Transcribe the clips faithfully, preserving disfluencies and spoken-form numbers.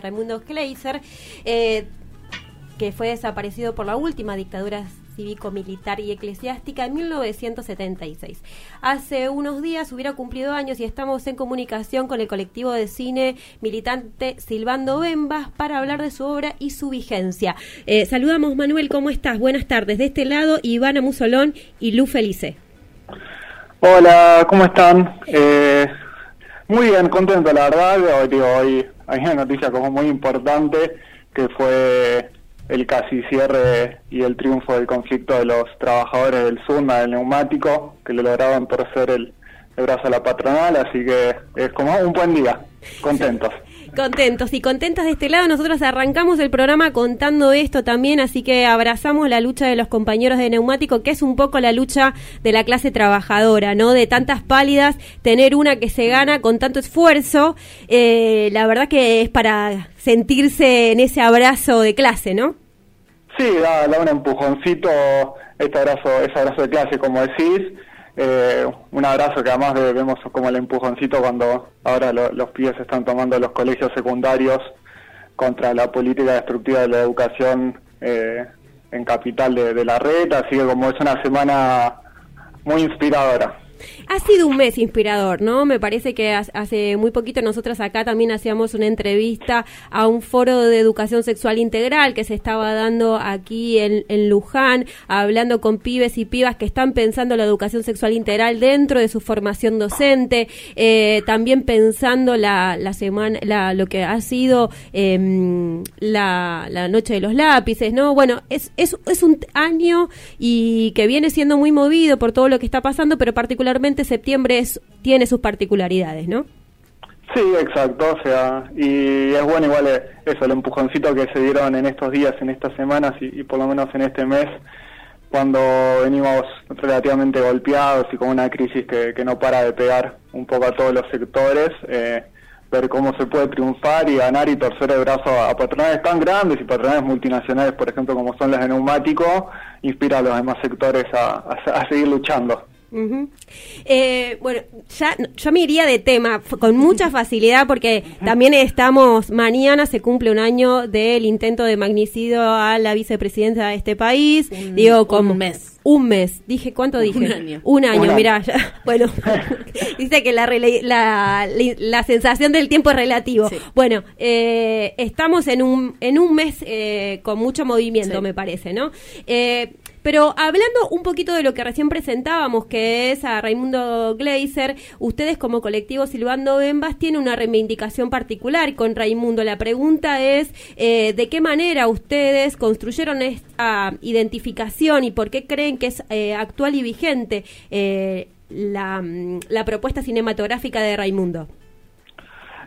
Raymundo Gleyzer, eh, que fue desaparecido por la última dictadura cívico-militar y eclesiástica en mil novecientos setenta y seis. Hace unos días hubiera cumplido años y estamos en comunicación con el colectivo de cine militante Silbando Bembas para hablar de su obra y su vigencia. Eh, saludamos, Manuel, ¿cómo estás? Buenas tardes. De este lado, Ivana Musolón y Lu Felice. Hola, ¿cómo están? Eh... Muy bien, contento, la verdad. Hoy, digo, hoy hay una noticia como muy importante, que fue el casi cierre y el triunfo del conflicto de los trabajadores del SUTNA, del neumático, que lo lograron torcer el, el brazo a la patronal, así que es como un buen día, contentos. Contentos y contentas de este lado. Nosotros arrancamos el programa contando esto también, así que abrazamos la lucha de los compañeros de neumático, que es un poco la lucha de la clase trabajadora, ¿no? De tantas pálidas, tener una que se gana con tanto esfuerzo, eh, la verdad que es para sentirse en ese abrazo de clase, ¿no? Sí, da, da un empujoncito, este abrazo, ese abrazo de clase, como decís. Eh, un abrazo que además de, vemos como el empujoncito cuando ahora lo, los pibes están tomando los colegios secundarios contra la política destructiva de la educación eh, en Capital de, de la Red, así que como es una semana muy inspiradora. Ha sido un mes inspirador, ¿no? Me parece que hace muy poquito nosotras acá también hacíamos una entrevista a un foro de educación sexual integral que se estaba dando aquí en, en Luján, hablando con pibes y pibas que están pensando la educación sexual integral dentro de su formación docente, eh, también pensando la, la semana, la, lo que ha sido eh, la, la noche de los lápices, ¿no? Bueno, es, es, es un año y que viene siendo muy movido por todo lo que está pasando, pero particularmente septiembre es, tiene sus particularidades, ¿no? Sí, exacto, o sea, y es bueno igual eso, el empujoncito que se dieron en estos días, en estas semanas y, y por lo menos en este mes, cuando venimos relativamente golpeados y con una crisis que, que no para de pegar un poco a todos los sectores, eh, ver cómo se puede triunfar y ganar y torcer el brazo a patronales tan grandes y patronales multinacionales, por ejemplo, como son las de neumático, inspira a los demás sectores a, a, a seguir luchando. Uh-huh. Eh, bueno, ya yo me iría de tema con mucha facilidad porque también estamos, mañana se cumple un año del intento de magnicidio a la vicepresidenta de este país, un, digo como un mes, un mes, dije cuánto dije, un año, un año, un año. Mirá, ya, bueno, dice que la, rele- la, la la sensación del tiempo es relativo. Sí. Bueno, eh, estamos en un en un mes eh, con mucho movimiento, sí. Me parece, ¿no? Eh, Pero hablando un poquito de lo que recién presentábamos, que es a Raymundo Gleyzer, ustedes como colectivo Silbando Bembas tienen una reivindicación particular con Raymundo. La pregunta es, eh, ¿de qué manera ustedes construyeron esta identificación y por qué creen que es eh, actual y vigente eh, la, la propuesta cinematográfica de Raymundo?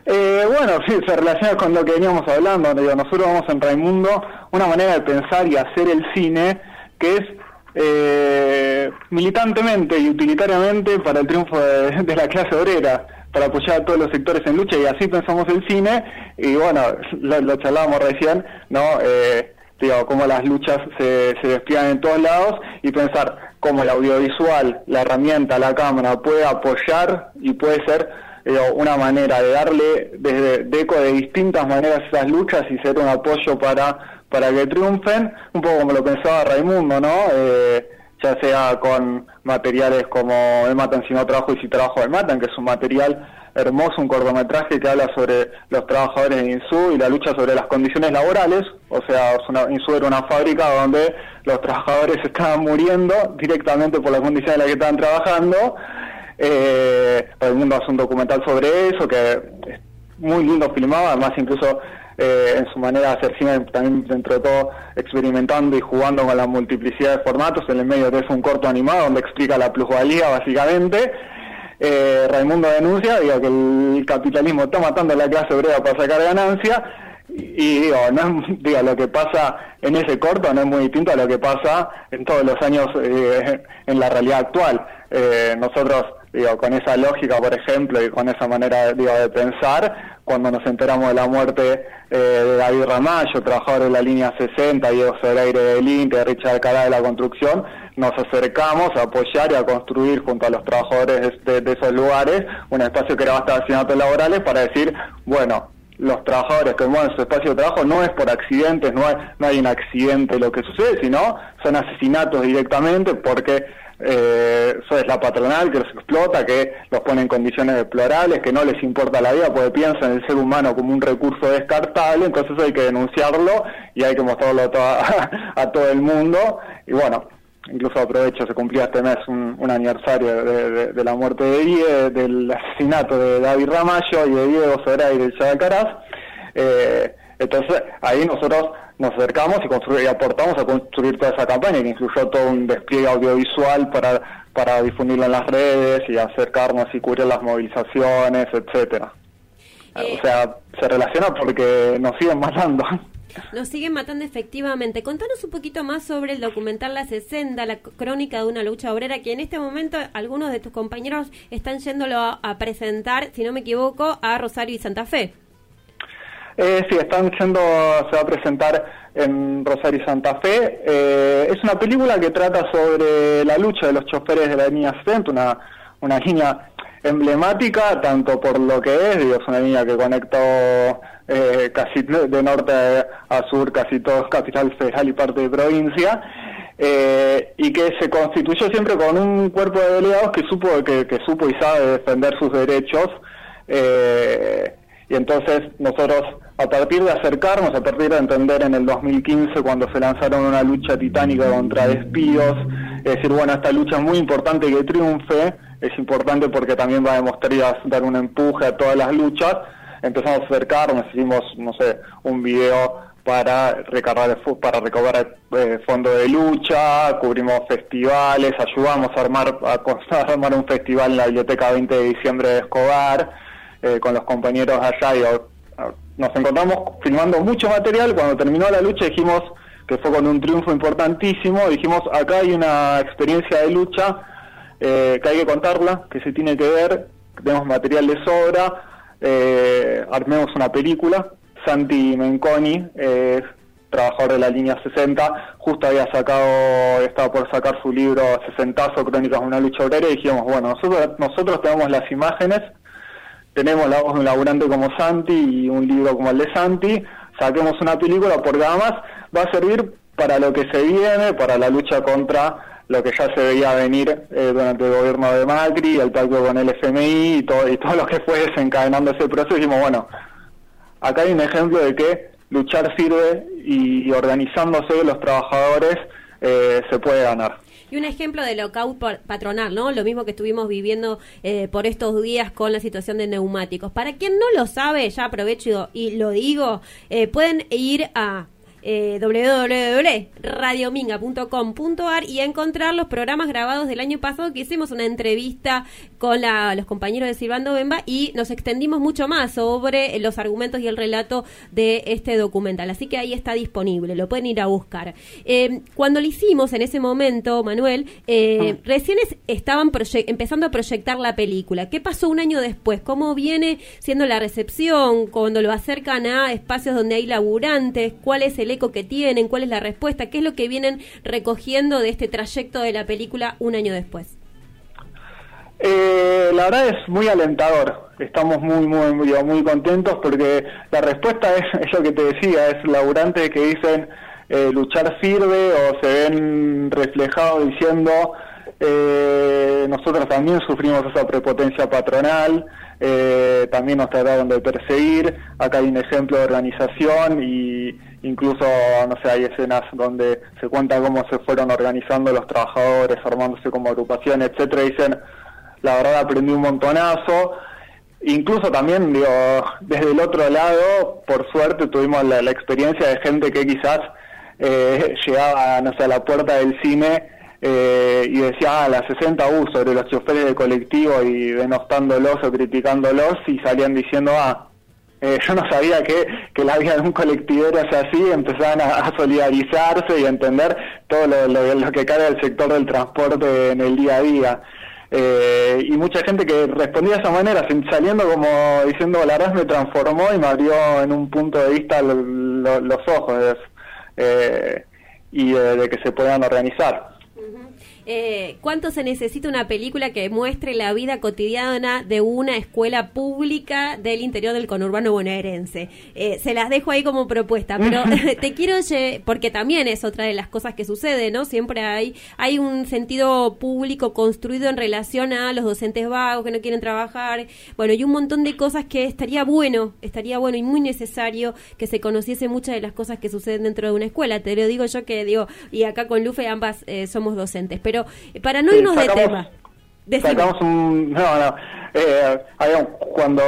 Eh, bueno, sí, se relaciona con lo que veníamos hablando. Digo, nosotros vamos en Raymundo una manera de pensar y hacer el cine que es eh, militantemente y utilitariamente para el triunfo de, de la clase obrera, para apoyar a todos los sectores en lucha, y así pensamos el cine, y bueno, lo, lo charlábamos recién, ¿no? Eh, digo, cómo las luchas se, se despliegan en todos lados, y pensar cómo el audiovisual, la herramienta, la cámara, puede apoyar y puede ser eh, una manera de darle desde de eco de distintas maneras esas luchas y ser un apoyo para... para que triunfen, un poco como lo pensaba Raymundo, ¿no? Eh, ya sea con materiales como El Matan, Si No Trabajo y Si Trabajo, El Matan, que es un material hermoso, un cortometraje que habla sobre los trabajadores de I N S U y la lucha sobre las condiciones laborales. O sea, I N S U era una fábrica donde los trabajadores estaban muriendo directamente por las condiciones en las que estaban trabajando. Eh, Raymundo hace un documental sobre eso, que es muy lindo filmado, además incluso... Eh, en su manera de hacer cine, también dentro de todo experimentando y jugando con la multiplicidad de formatos. En el medio de eso, un corto animado donde explica la plusvalía básicamente. eh, Raymundo denuncia, digo, que el capitalismo está matando a la clase obrera para sacar ganancia y, y digo, no es, digo, lo que pasa en ese corto no es muy distinto a lo que pasa en todos los años eh, en la realidad actual. eh, nosotros Digo, con esa lógica, por ejemplo, y con esa manera, digo, de pensar, cuando nos enteramos de la muerte eh, de David Ramallo, trabajador de la línea sesenta, Diego Zeray del INCA, Richard Calá de la construcción, nos acercamos a apoyar y a construir junto a los trabajadores de, de esos lugares un espacio que era bastante de asesinatos laborales para decir, bueno, los trabajadores que mueven su espacio de trabajo no es por accidentes, no hay, no hay un accidente lo que sucede, sino son asesinatos directamente porque eh, eso es la patronal que los explota, que los pone en condiciones deplorables, que no les importa la vida porque piensan el ser humano como un recurso descartable, entonces hay que denunciarlo y hay que mostrarlo a, toda, a todo el mundo. Y bueno, incluso aprovecho, se cumplía este mes un, un aniversario de, de, de la muerte de Ibe, del asesinato de David Ramallo y de Diego Zeray y de Chávez Caraz. Eh, entonces ahí nosotros nos acercamos y, construir, y aportamos a construir toda esa campaña que incluyó todo un despliegue audiovisual para, para difundirlo en las redes y acercarnos y cubrir las movilizaciones, etcétera. Eh... O sea, se relaciona porque nos siguen matando. Nos siguen matando efectivamente. Contanos un poquito más sobre el documental La Sesenta, la crónica de una lucha obrera, que en este momento algunos de tus compañeros están yéndolo a, a presentar, si no me equivoco, a Rosario y Santa Fe. Eh, sí, están yendo, se va a presentar en Rosario y Santa Fe. Eh, es una película que trata sobre la lucha de los choferes de la línea sesenta, una, una línea emblemática, tanto por lo que es, digo, es una línea que conectó eh, casi de norte a sur, casi todo capital federal y parte de provincia, eh, y que se constituyó siempre con un cuerpo de delegados que supo, que, que supo y sabe defender sus derechos, eh, y entonces nosotros, a partir de acercarnos, a partir de entender en el dos mil quince, cuando se lanzaron una lucha titánica contra despidos, es decir, bueno, esta lucha es muy importante que triunfe, es importante porque también va a demostrar y va a dar un empuje a todas las luchas. Empezamos a acercarnos, hicimos, no sé, un video para recargar, para recobrar eh, fondo de lucha, cubrimos festivales, ayudamos a armar, a, a armar un festival en la biblioteca veinte de diciembre de Escobar, eh, con los compañeros allá, y a, a, nos encontramos filmando mucho material. Cuando terminó la lucha dijimos que fue con un triunfo importantísimo, dijimos acá hay una experiencia de lucha, Eh, que hay que contarla, que se tiene que ver, tenemos material de sobra, eh, armemos una película. Santi Menconi, eh, trabajador de la línea sesenta, justo había sacado, estaba por sacar su libro Sesentazo, Crónicas de una lucha obrera, y dijimos, bueno, nosotros, nosotros tenemos las imágenes, tenemos la voz de un laburante como Santi y un libro como el de Santi, saquemos una película porque además va a servir para lo que se viene, para la lucha contra lo que ya se veía venir eh, durante el gobierno de Macri, el pacto con el F M I y todo, y todo lo que fue desencadenando ese proceso. Dijimos, bueno, acá hay un ejemplo de que luchar sirve y, y organizándose los trabajadores eh, se puede ganar. Y un ejemplo de lockout patronal, ¿no? Lo mismo que estuvimos viviendo eh, por estos días con la situación de neumáticos. Para quien no lo sabe, ya aprovecho y lo digo, eh, pueden ir a Eh, doble u doble u doble u punto radiominga punto com punto a r y a encontrar los programas grabados del año pasado, que hicimos una entrevista con la, los compañeros de Silbando Bemba y nos extendimos mucho más sobre los argumentos y el relato de este documental, así que ahí está disponible, lo pueden ir a buscar. Eh, cuando lo hicimos en ese momento, Manuel, eh, ah. recién es, estaban empezando a proyectar la película. ¿Qué pasó un año después? ¿Cómo viene siendo la recepción cuando lo acercan a espacios donde hay laburantes? ¿Cuál es el eco que tienen? ¿Cuál es la respuesta? ¿Qué es lo que vienen recogiendo de este trayecto de la película un año después? Eh, la verdad es muy alentador. Estamos muy, muy, muy, muy contentos porque la respuesta es, es lo que te decía, es laburantes que dicen eh, luchar sirve o se ven reflejados diciendo eh, nosotros también sufrimos esa prepotencia patronal, eh, también nos trataron de perseguir, acá hay un ejemplo de organización y incluso, no sé, hay escenas donde se cuenta cómo se fueron organizando los trabajadores, armándose como agrupación, etcétera. Dicen, la verdad aprendí un montonazo. Incluso también, digo, desde el otro lado, por suerte tuvimos la, la experiencia de gente que quizás eh, llegaba, no sé, a la puerta del cine eh, y decía, ah, la sesenta, uh, sobre los choferes de colectivo y denostándolos o criticándolos, y salían diciendo, ah, Eh, yo no sabía que, que la vida de un colectivero es así. Empezaban a, a solidarizarse y a entender todo lo, lo, lo que cae del sector del transporte en el día a día. Eh, y mucha gente que respondía de esa manera, saliendo como diciendo, la verdad me transformó y me abrió en un punto de vista lo, lo, los ojos eh, y eh, de que se puedan organizar. Eh, ¿Cuánto se necesita una película que muestre la vida cotidiana de una escuela pública del interior del conurbano bonaerense? Eh, se las dejo ahí como propuesta, pero te quiero, porque también es otra de las cosas que sucede, ¿no? Siempre hay, hay un sentido público construido en relación a los docentes vagos que no quieren trabajar, bueno, y un montón de cosas que estaría bueno, estaría bueno y muy necesario que se conociese muchas de las cosas que suceden dentro de una escuela. Te lo digo yo que digo, y acá con Lufe ambas eh, somos docentes, pero Pero para no irnos sí, sacamos, de tema... Decime. Sacamos un... No, no. Eh, cuando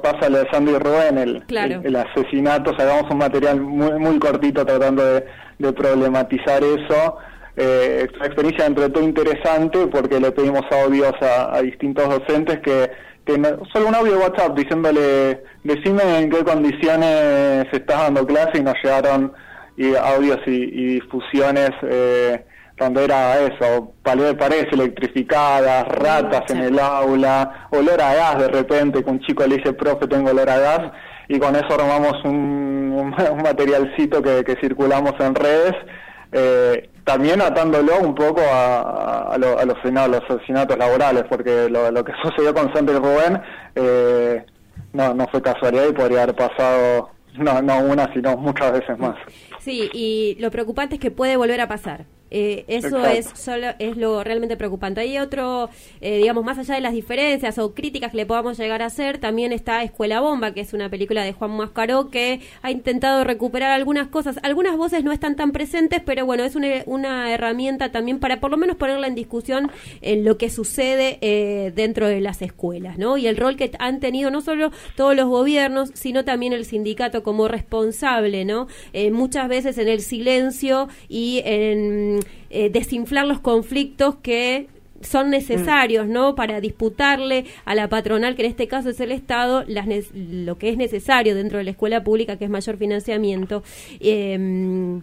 pasa lo de Sandy y Rubén, el, claro. el, el asesinato, sacamos un material muy, muy cortito tratando de, de problematizar eso. Eh, una experiencia entre todo interesante porque le pedimos audios a, a distintos docentes que... que no, solo un audio de WhatsApp diciéndole... Decime en qué condiciones estás dando clase, y nos llegaron y audios y, y difusiones... Eh, cuando era eso, palo de paredes electrificadas, ratas en el aula, olor a gas de repente, que un chico le dice, profe, tengo olor a gas, y con eso armamos un, un materialcito que, que circulamos en redes, eh, también atándolo un poco a, a, lo, a, los, a los asesinatos laborales, porque lo, lo que sucedió con Santi Rubén eh, no, no fue casualidad y podría haber pasado, no, no una, sino muchas veces más. Sí, y lo preocupante es que puede volver a pasar. Eh, eso Exacto. es solo es lo realmente preocupante. Hay otro, eh, digamos, más allá de las diferencias o críticas que le podamos llegar a hacer, también está Escuela Bomba, que es una película de Juan Mascaró que ha intentado recuperar algunas cosas. Algunas voces no están tan presentes, pero bueno, es una, una herramienta también para por lo menos ponerla en discusión en lo que sucede eh, dentro de las escuelas, ¿no? Y el rol que han tenido no solo todos los gobiernos, sino también el sindicato como responsable, ¿no? Eh, muchas veces en el silencio y en... Eh, desinflar los conflictos que son necesarios, ¿no? Para disputarle a la patronal, que en este caso es el Estado, las ne- lo que es necesario dentro de la escuela pública, que es mayor financiamiento. Eh,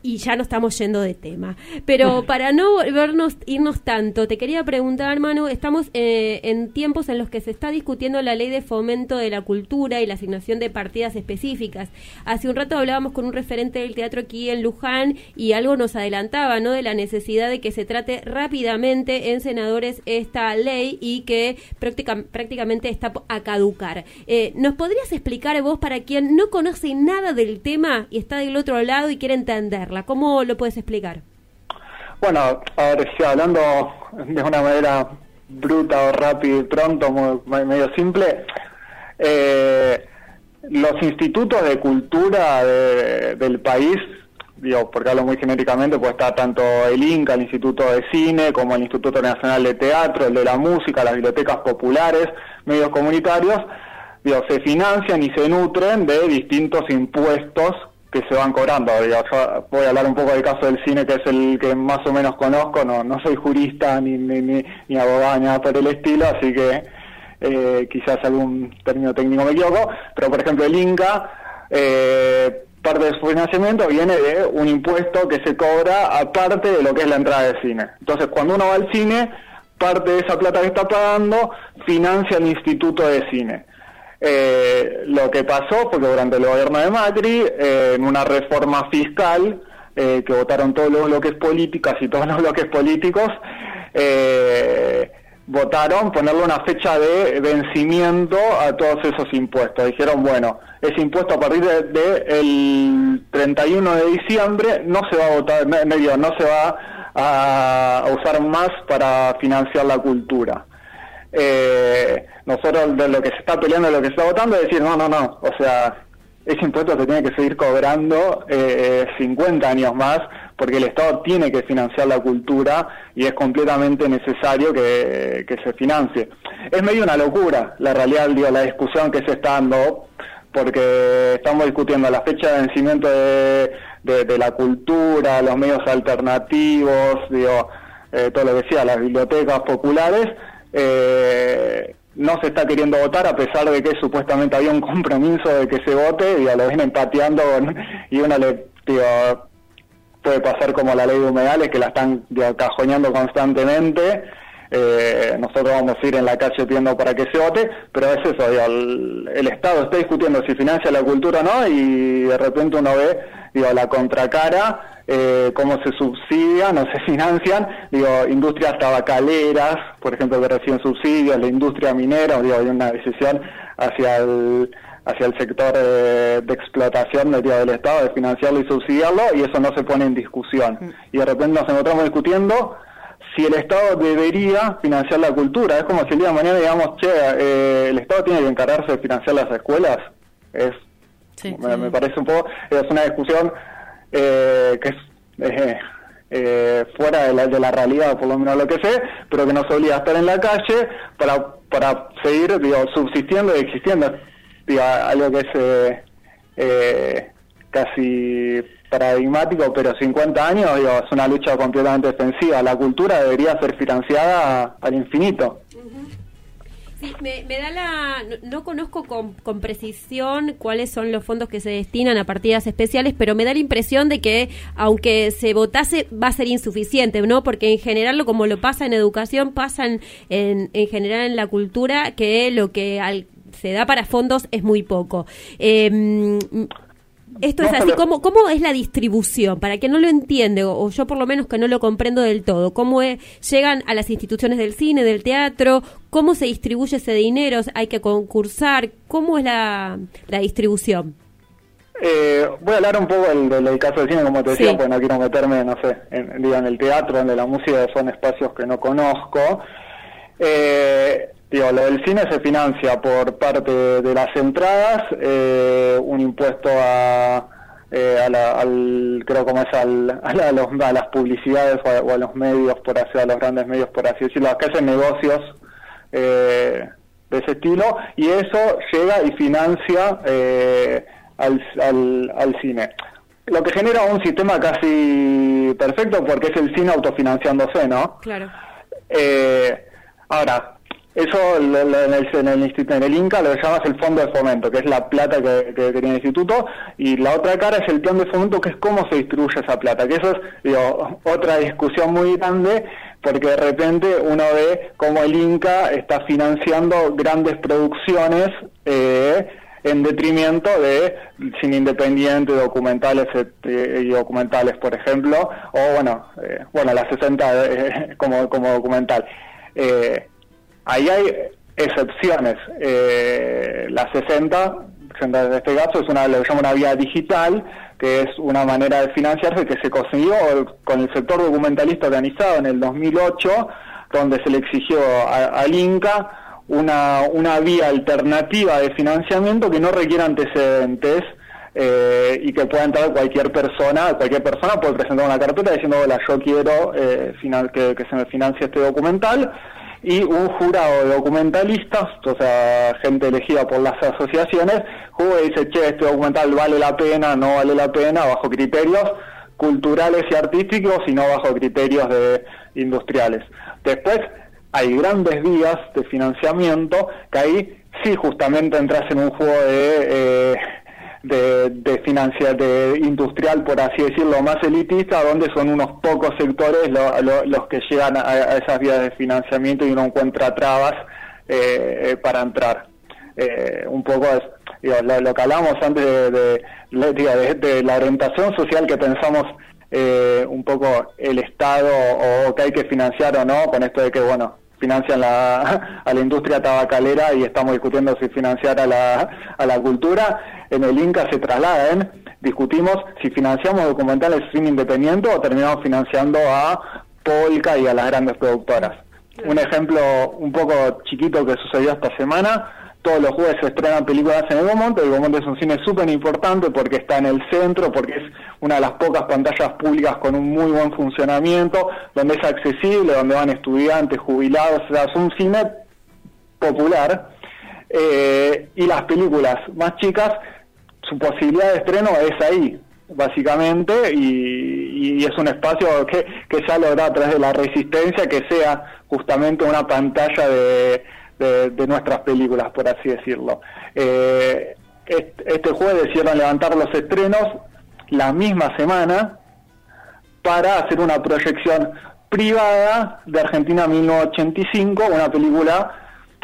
y ya no estamos yendo de tema. Pero para no volvernos, irnos tanto, te quería preguntar, Manu, estamos eh, en tiempos en los que se está discutiendo la ley de fomento de la cultura y la asignación de partidas específicas. Hace un rato hablábamos con un referente del teatro aquí en Luján y algo nos adelantaba, ¿no? De la necesidad de que se trate rápidamente en senadores esta ley y que práctica, prácticamente está a caducar. Eh, ¿Nos podrías explicar vos, para quien no conoce nada del tema y está del otro lado y quiere entender? ¿Cómo lo puedes explicar? Bueno, a ver, si hablando de una manera bruta o rápida y pronto, muy, medio simple, eh, los institutos de cultura de, del país, digo, porque hablo muy genéricamente, pues está tanto el INCA, el Instituto de Cine, como el Instituto Nacional de Teatro, el de la Música, las bibliotecas populares, medios comunitarios, digo, se financian y se nutren de distintos impuestos que se van cobrando. Digo, yo voy a hablar un poco del caso del cine, que es el que más o menos conozco, no no soy jurista, ni ni, ni, ni abogado, ni nada por el estilo, así que eh, quizás algún término técnico me equivoco, pero por ejemplo el INCA, eh, parte de su financiamiento viene de un impuesto que se cobra aparte de lo que es la entrada de cine. Entonces cuando uno va al cine, parte de esa plata que está pagando financia el Instituto de Cine. Eh, lo que pasó fue que durante el gobierno de Macri, eh, en una reforma fiscal eh, que votaron todos los bloques políticos y todos los bloques políticos, eh, votaron ponerle una fecha de vencimiento a todos esos impuestos. Dijeron, bueno, ese impuesto a partir del de, de treinta y uno de diciembre no se va a votar, no, no, no se va a, a usar más para financiar la cultura. Eh, nosotros de lo que se está peleando, de lo que se está votando, es decir, no, no, no, o sea, ese impuesto se tiene que seguir cobrando eh, cincuenta años más, porque el Estado tiene que financiar la cultura y es completamente necesario que, que se financie. Es medio una locura, la realidad, digo, la discusión que se está dando, porque estamos discutiendo la fecha de vencimiento de, de, de la cultura, los medios alternativos, digo, eh, todo lo que decía, las bibliotecas populares. Eh, no se está queriendo votar, a pesar de que supuestamente había un compromiso de que se vote, y lo vienen pateando, con, y uno le, digo, puede pasar como la ley de humedales, que la están, digo, cajoneando constantemente, eh, nosotros vamos a ir en la calle pidiendo para que se vote, pero es eso, digo, el, el Estado está discutiendo si financia la cultura o no, y de repente uno ve, digo, la contracara, eh, cómo se subsidian o se financian, digo, industrias tabacaleras, por ejemplo, que reciben subsidios, la industria minera, digo, hay una decisión hacia el... hacia el sector de, de explotación del, del Estado, de financiarlo y subsidiarlo, y eso no se pone en discusión. Y de repente nos encontramos discutiendo si el Estado debería financiar la cultura. Es como si el día de mañana digamos, che, eh, el Estado tiene que encargarse de financiar las escuelas. Es, sí, me, sí. me parece un poco, es una discusión eh, que es eh, eh, fuera de la, de la realidad, por lo menos lo que sé, pero que nos obliga a estar en la calle para, para seguir, digo, subsistiendo y existiendo. Digo, algo que es eh, eh, casi paradigmático, pero cincuenta años, digo, es una lucha completamente defensiva. La cultura debería ser financiada al infinito. Uh-huh. Sí, me, me da la... No, no conozco con, con precisión cuáles son los fondos que se destinan a partidas especiales, pero me da la impresión de que, aunque se votase, va a ser insuficiente, ¿no? Porque en general, como lo pasa en educación, pasa en, en, en general en la cultura, que lo que... al, se da para fondos es muy poco. Eh, esto no, es así, ¿cómo, cómo es la distribución? Para quien no lo entiende, o, o yo por lo menos que no lo comprendo del todo, ¿cómo es, llegan a las instituciones del cine, del teatro? ¿Cómo se distribuye ese dinero? ¿Hay que concursar? ¿Cómo es la, la distribución? Eh, voy a hablar un poco del, del, del caso del cine, como te decía, sí. Porque no quiero meterme, no sé, en, digo, en el teatro, en la música, son espacios que no conozco. Eh... Digo, lo del cine se financia por parte de las entradas, eh, un impuesto a, eh, a la, al, creo como es al, a, la, a, los, a las publicidades o a, o a los medios, por así, a los grandes medios, por así decirlo, acá hacen negocios eh, de ese estilo, y eso llega y financia eh, al, al, al cine. Lo que genera un sistema casi perfecto, porque es el cine autofinanciándose, ¿no? Claro. Eh, ahora... Eso en el, en, el, en el INCA lo que llamas el fondo de fomento, que es la plata que, que, que tiene el instituto, y la otra cara es el plan de fomento, que es cómo se distribuye esa plata, que eso es, digo, otra discusión muy grande, porque de repente uno ve cómo el INCA está financiando grandes producciones eh, en detrimento de cine independiente, documentales eh, y documentales, por ejemplo, o bueno, eh, bueno La Sesenta eh, como, como documental. Eh, Ahí hay excepciones. Eh, la sesenta, en este caso, es una, lo que llamo una vía digital, que es una manera de financiarse que se consiguió con el sector documentalista organizado en el dos mil ocho, donde se le exigió a, al INCA una, una vía alternativa de financiamiento que no requiera antecedentes eh, y que pueda entrar cualquier persona. Cualquier persona puede presentar una carpeta diciendo, hola, yo quiero eh, que, que se me financie este documental. Y un jurado de documentalistas, o sea, gente elegida por las asociaciones, juzga y dice, che, este documental vale la pena, no vale la pena, bajo criterios culturales y artísticos, y no bajo criterios de industriales. Después hay grandes vías de financiamiento, que ahí sí justamente entras en un juego de... Eh, de, de financia, de industrial, por así decirlo, más elitista, donde son unos pocos sectores lo, lo, los que llegan a, a esas vías de financiamiento y uno encuentra trabas eh, eh, para entrar. Eh, un poco es, digo, lo, lo que hablamos antes de, de, de, de, de la orientación social que pensamos eh, un poco el Estado o, o que hay que financiar o no, con esto de que, bueno, financian la, a la industria tabacalera y estamos discutiendo si financiar a la, a la cultura. En el INCA se trasladan, discutimos si financiamos documentales cine independiente o terminamos financiando a Polka y a las grandes productoras. Un ejemplo un poco chiquito que sucedió esta semana, todos los jueves se estrenan películas en el Bomonte. El Bomonte es un cine súper importante porque está en el centro, porque es una de las pocas pantallas públicas con un muy buen funcionamiento, donde es accesible, donde van estudiantes, jubilados, o sea, es un cine popular. Eh, y las películas más chicas, su posibilidad de estreno es ahí, básicamente, y, y es un espacio que, que ya logra a través de la resistencia que sea justamente una pantalla de... De, de nuestras películas, por así decirlo. Eh, este, este jueves decidieron levantar los estrenos la misma semana para hacer una proyección privada de Argentina mil novecientos ochenta y cinco, una película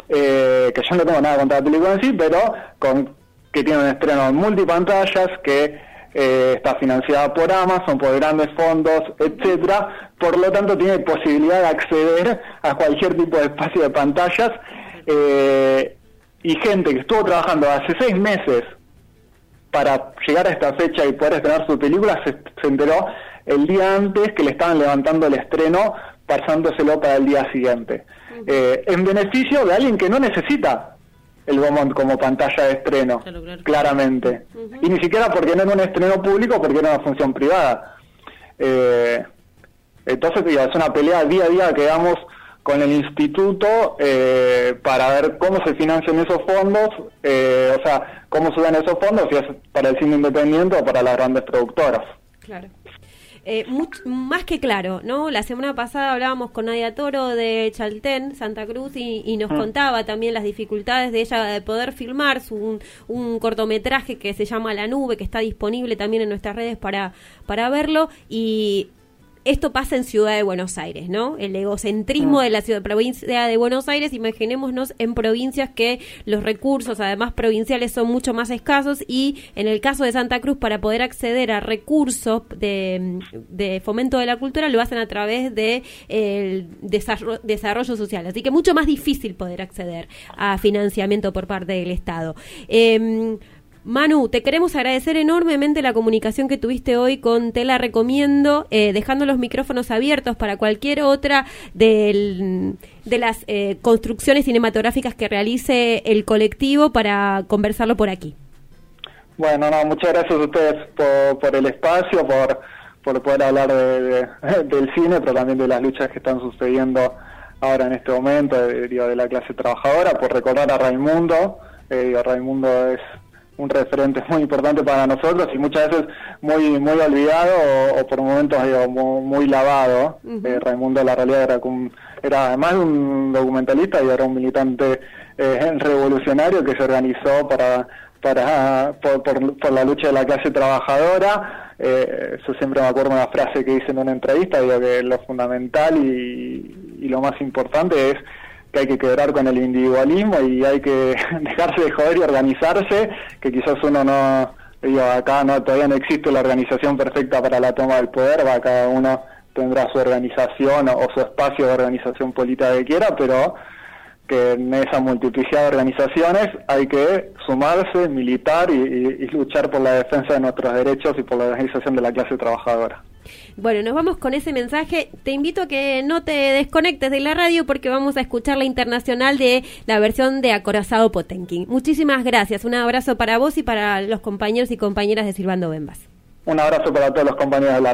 eh, que yo no tengo nada contra la película en sí, pero con, que tiene un estreno en multipantallas, que eh, está financiada por Amazon, por grandes fondos, etcétera. Por lo tanto, tiene posibilidad de acceder a cualquier tipo de espacio de pantallas. Eh, y gente que estuvo trabajando hace seis meses para llegar a esta fecha y poder estrenar su película, se, se enteró el día antes que le estaban levantando el estreno, pasándoselo para el día siguiente. Eh, en beneficio de alguien que no necesita el Bomonte como pantalla de estreno, claro, claro. claramente. Uh-huh. Y ni siquiera porque no era un estreno público, porque era una función privada. Eh, entonces, ya, es una pelea día a día que damos con el instituto eh, para ver cómo se financian esos fondos, eh, o sea, cómo suben esos fondos, si es para el cine independiente o para las grandes productoras. Claro. Eh, much, más que claro, ¿no? La semana pasada hablábamos con Nadia Toro de Chaltén, Santa Cruz, y, y nos mm. contaba también las dificultades de ella de poder filmar su, un, un cortometraje que se llama La Nube, que está disponible también en nuestras redes para, para verlo, y esto pasa en Ciudad de Buenos Aires, ¿no? El egocentrismo mm. de la ciudad, provincia de Buenos Aires, imaginémonos en provincias que los recursos, además provinciales, son mucho más escasos, y en el caso de Santa Cruz, para poder acceder a recursos de, de fomento de la cultura, lo hacen a través de el desarrollo, desarrollo social. Así que mucho más difícil poder acceder a financiamiento por parte del Estado. Eh, Manu, te queremos agradecer enormemente la comunicación que tuviste hoy con Te la Recomiendo, eh, dejando los micrófonos abiertos para cualquier otra del, de las eh, construcciones cinematográficas que realice el colectivo para conversarlo por aquí. Bueno, no, muchas gracias a ustedes por, por el espacio, por, por poder hablar de, de, del cine, pero también de las luchas que están sucediendo ahora en este momento, de, de la clase trabajadora, por recordar a Raymundo. Eh, Raymundo es un referente muy importante para nosotros y muchas veces muy muy olvidado o, o por momentos digo, muy, muy lavado. Uh-huh. eh, Raymundo, la realidad, era, era además un documentalista y era un militante eh, revolucionario que se organizó para para por, por, por la lucha de la clase trabajadora. Eh, yo siempre me acuerdo una frase que hice en una entrevista, digo que lo fundamental y, y lo más importante es que hay que quebrar con el individualismo y hay que dejarse de joder y organizarse, que quizás uno no, digo, acá no todavía no existe la organización perfecta para la toma del poder, va, cada uno tendrá su organización o, o su espacio de organización política que quiera, pero que en esa multiplicidad de organizaciones hay que sumarse, militar y, y, y luchar por la defensa de nuestros derechos y por la organización de la clase trabajadora. Bueno, nos vamos con ese mensaje. Te invito a que no te desconectes de la radio porque vamos a escuchar la internacional de la versión de Acorazado Potenkin. Muchísimas gracias. Un abrazo para vos y para los compañeros y compañeras de Silbando Bembas. Un abrazo para todos los compañeros de la radio.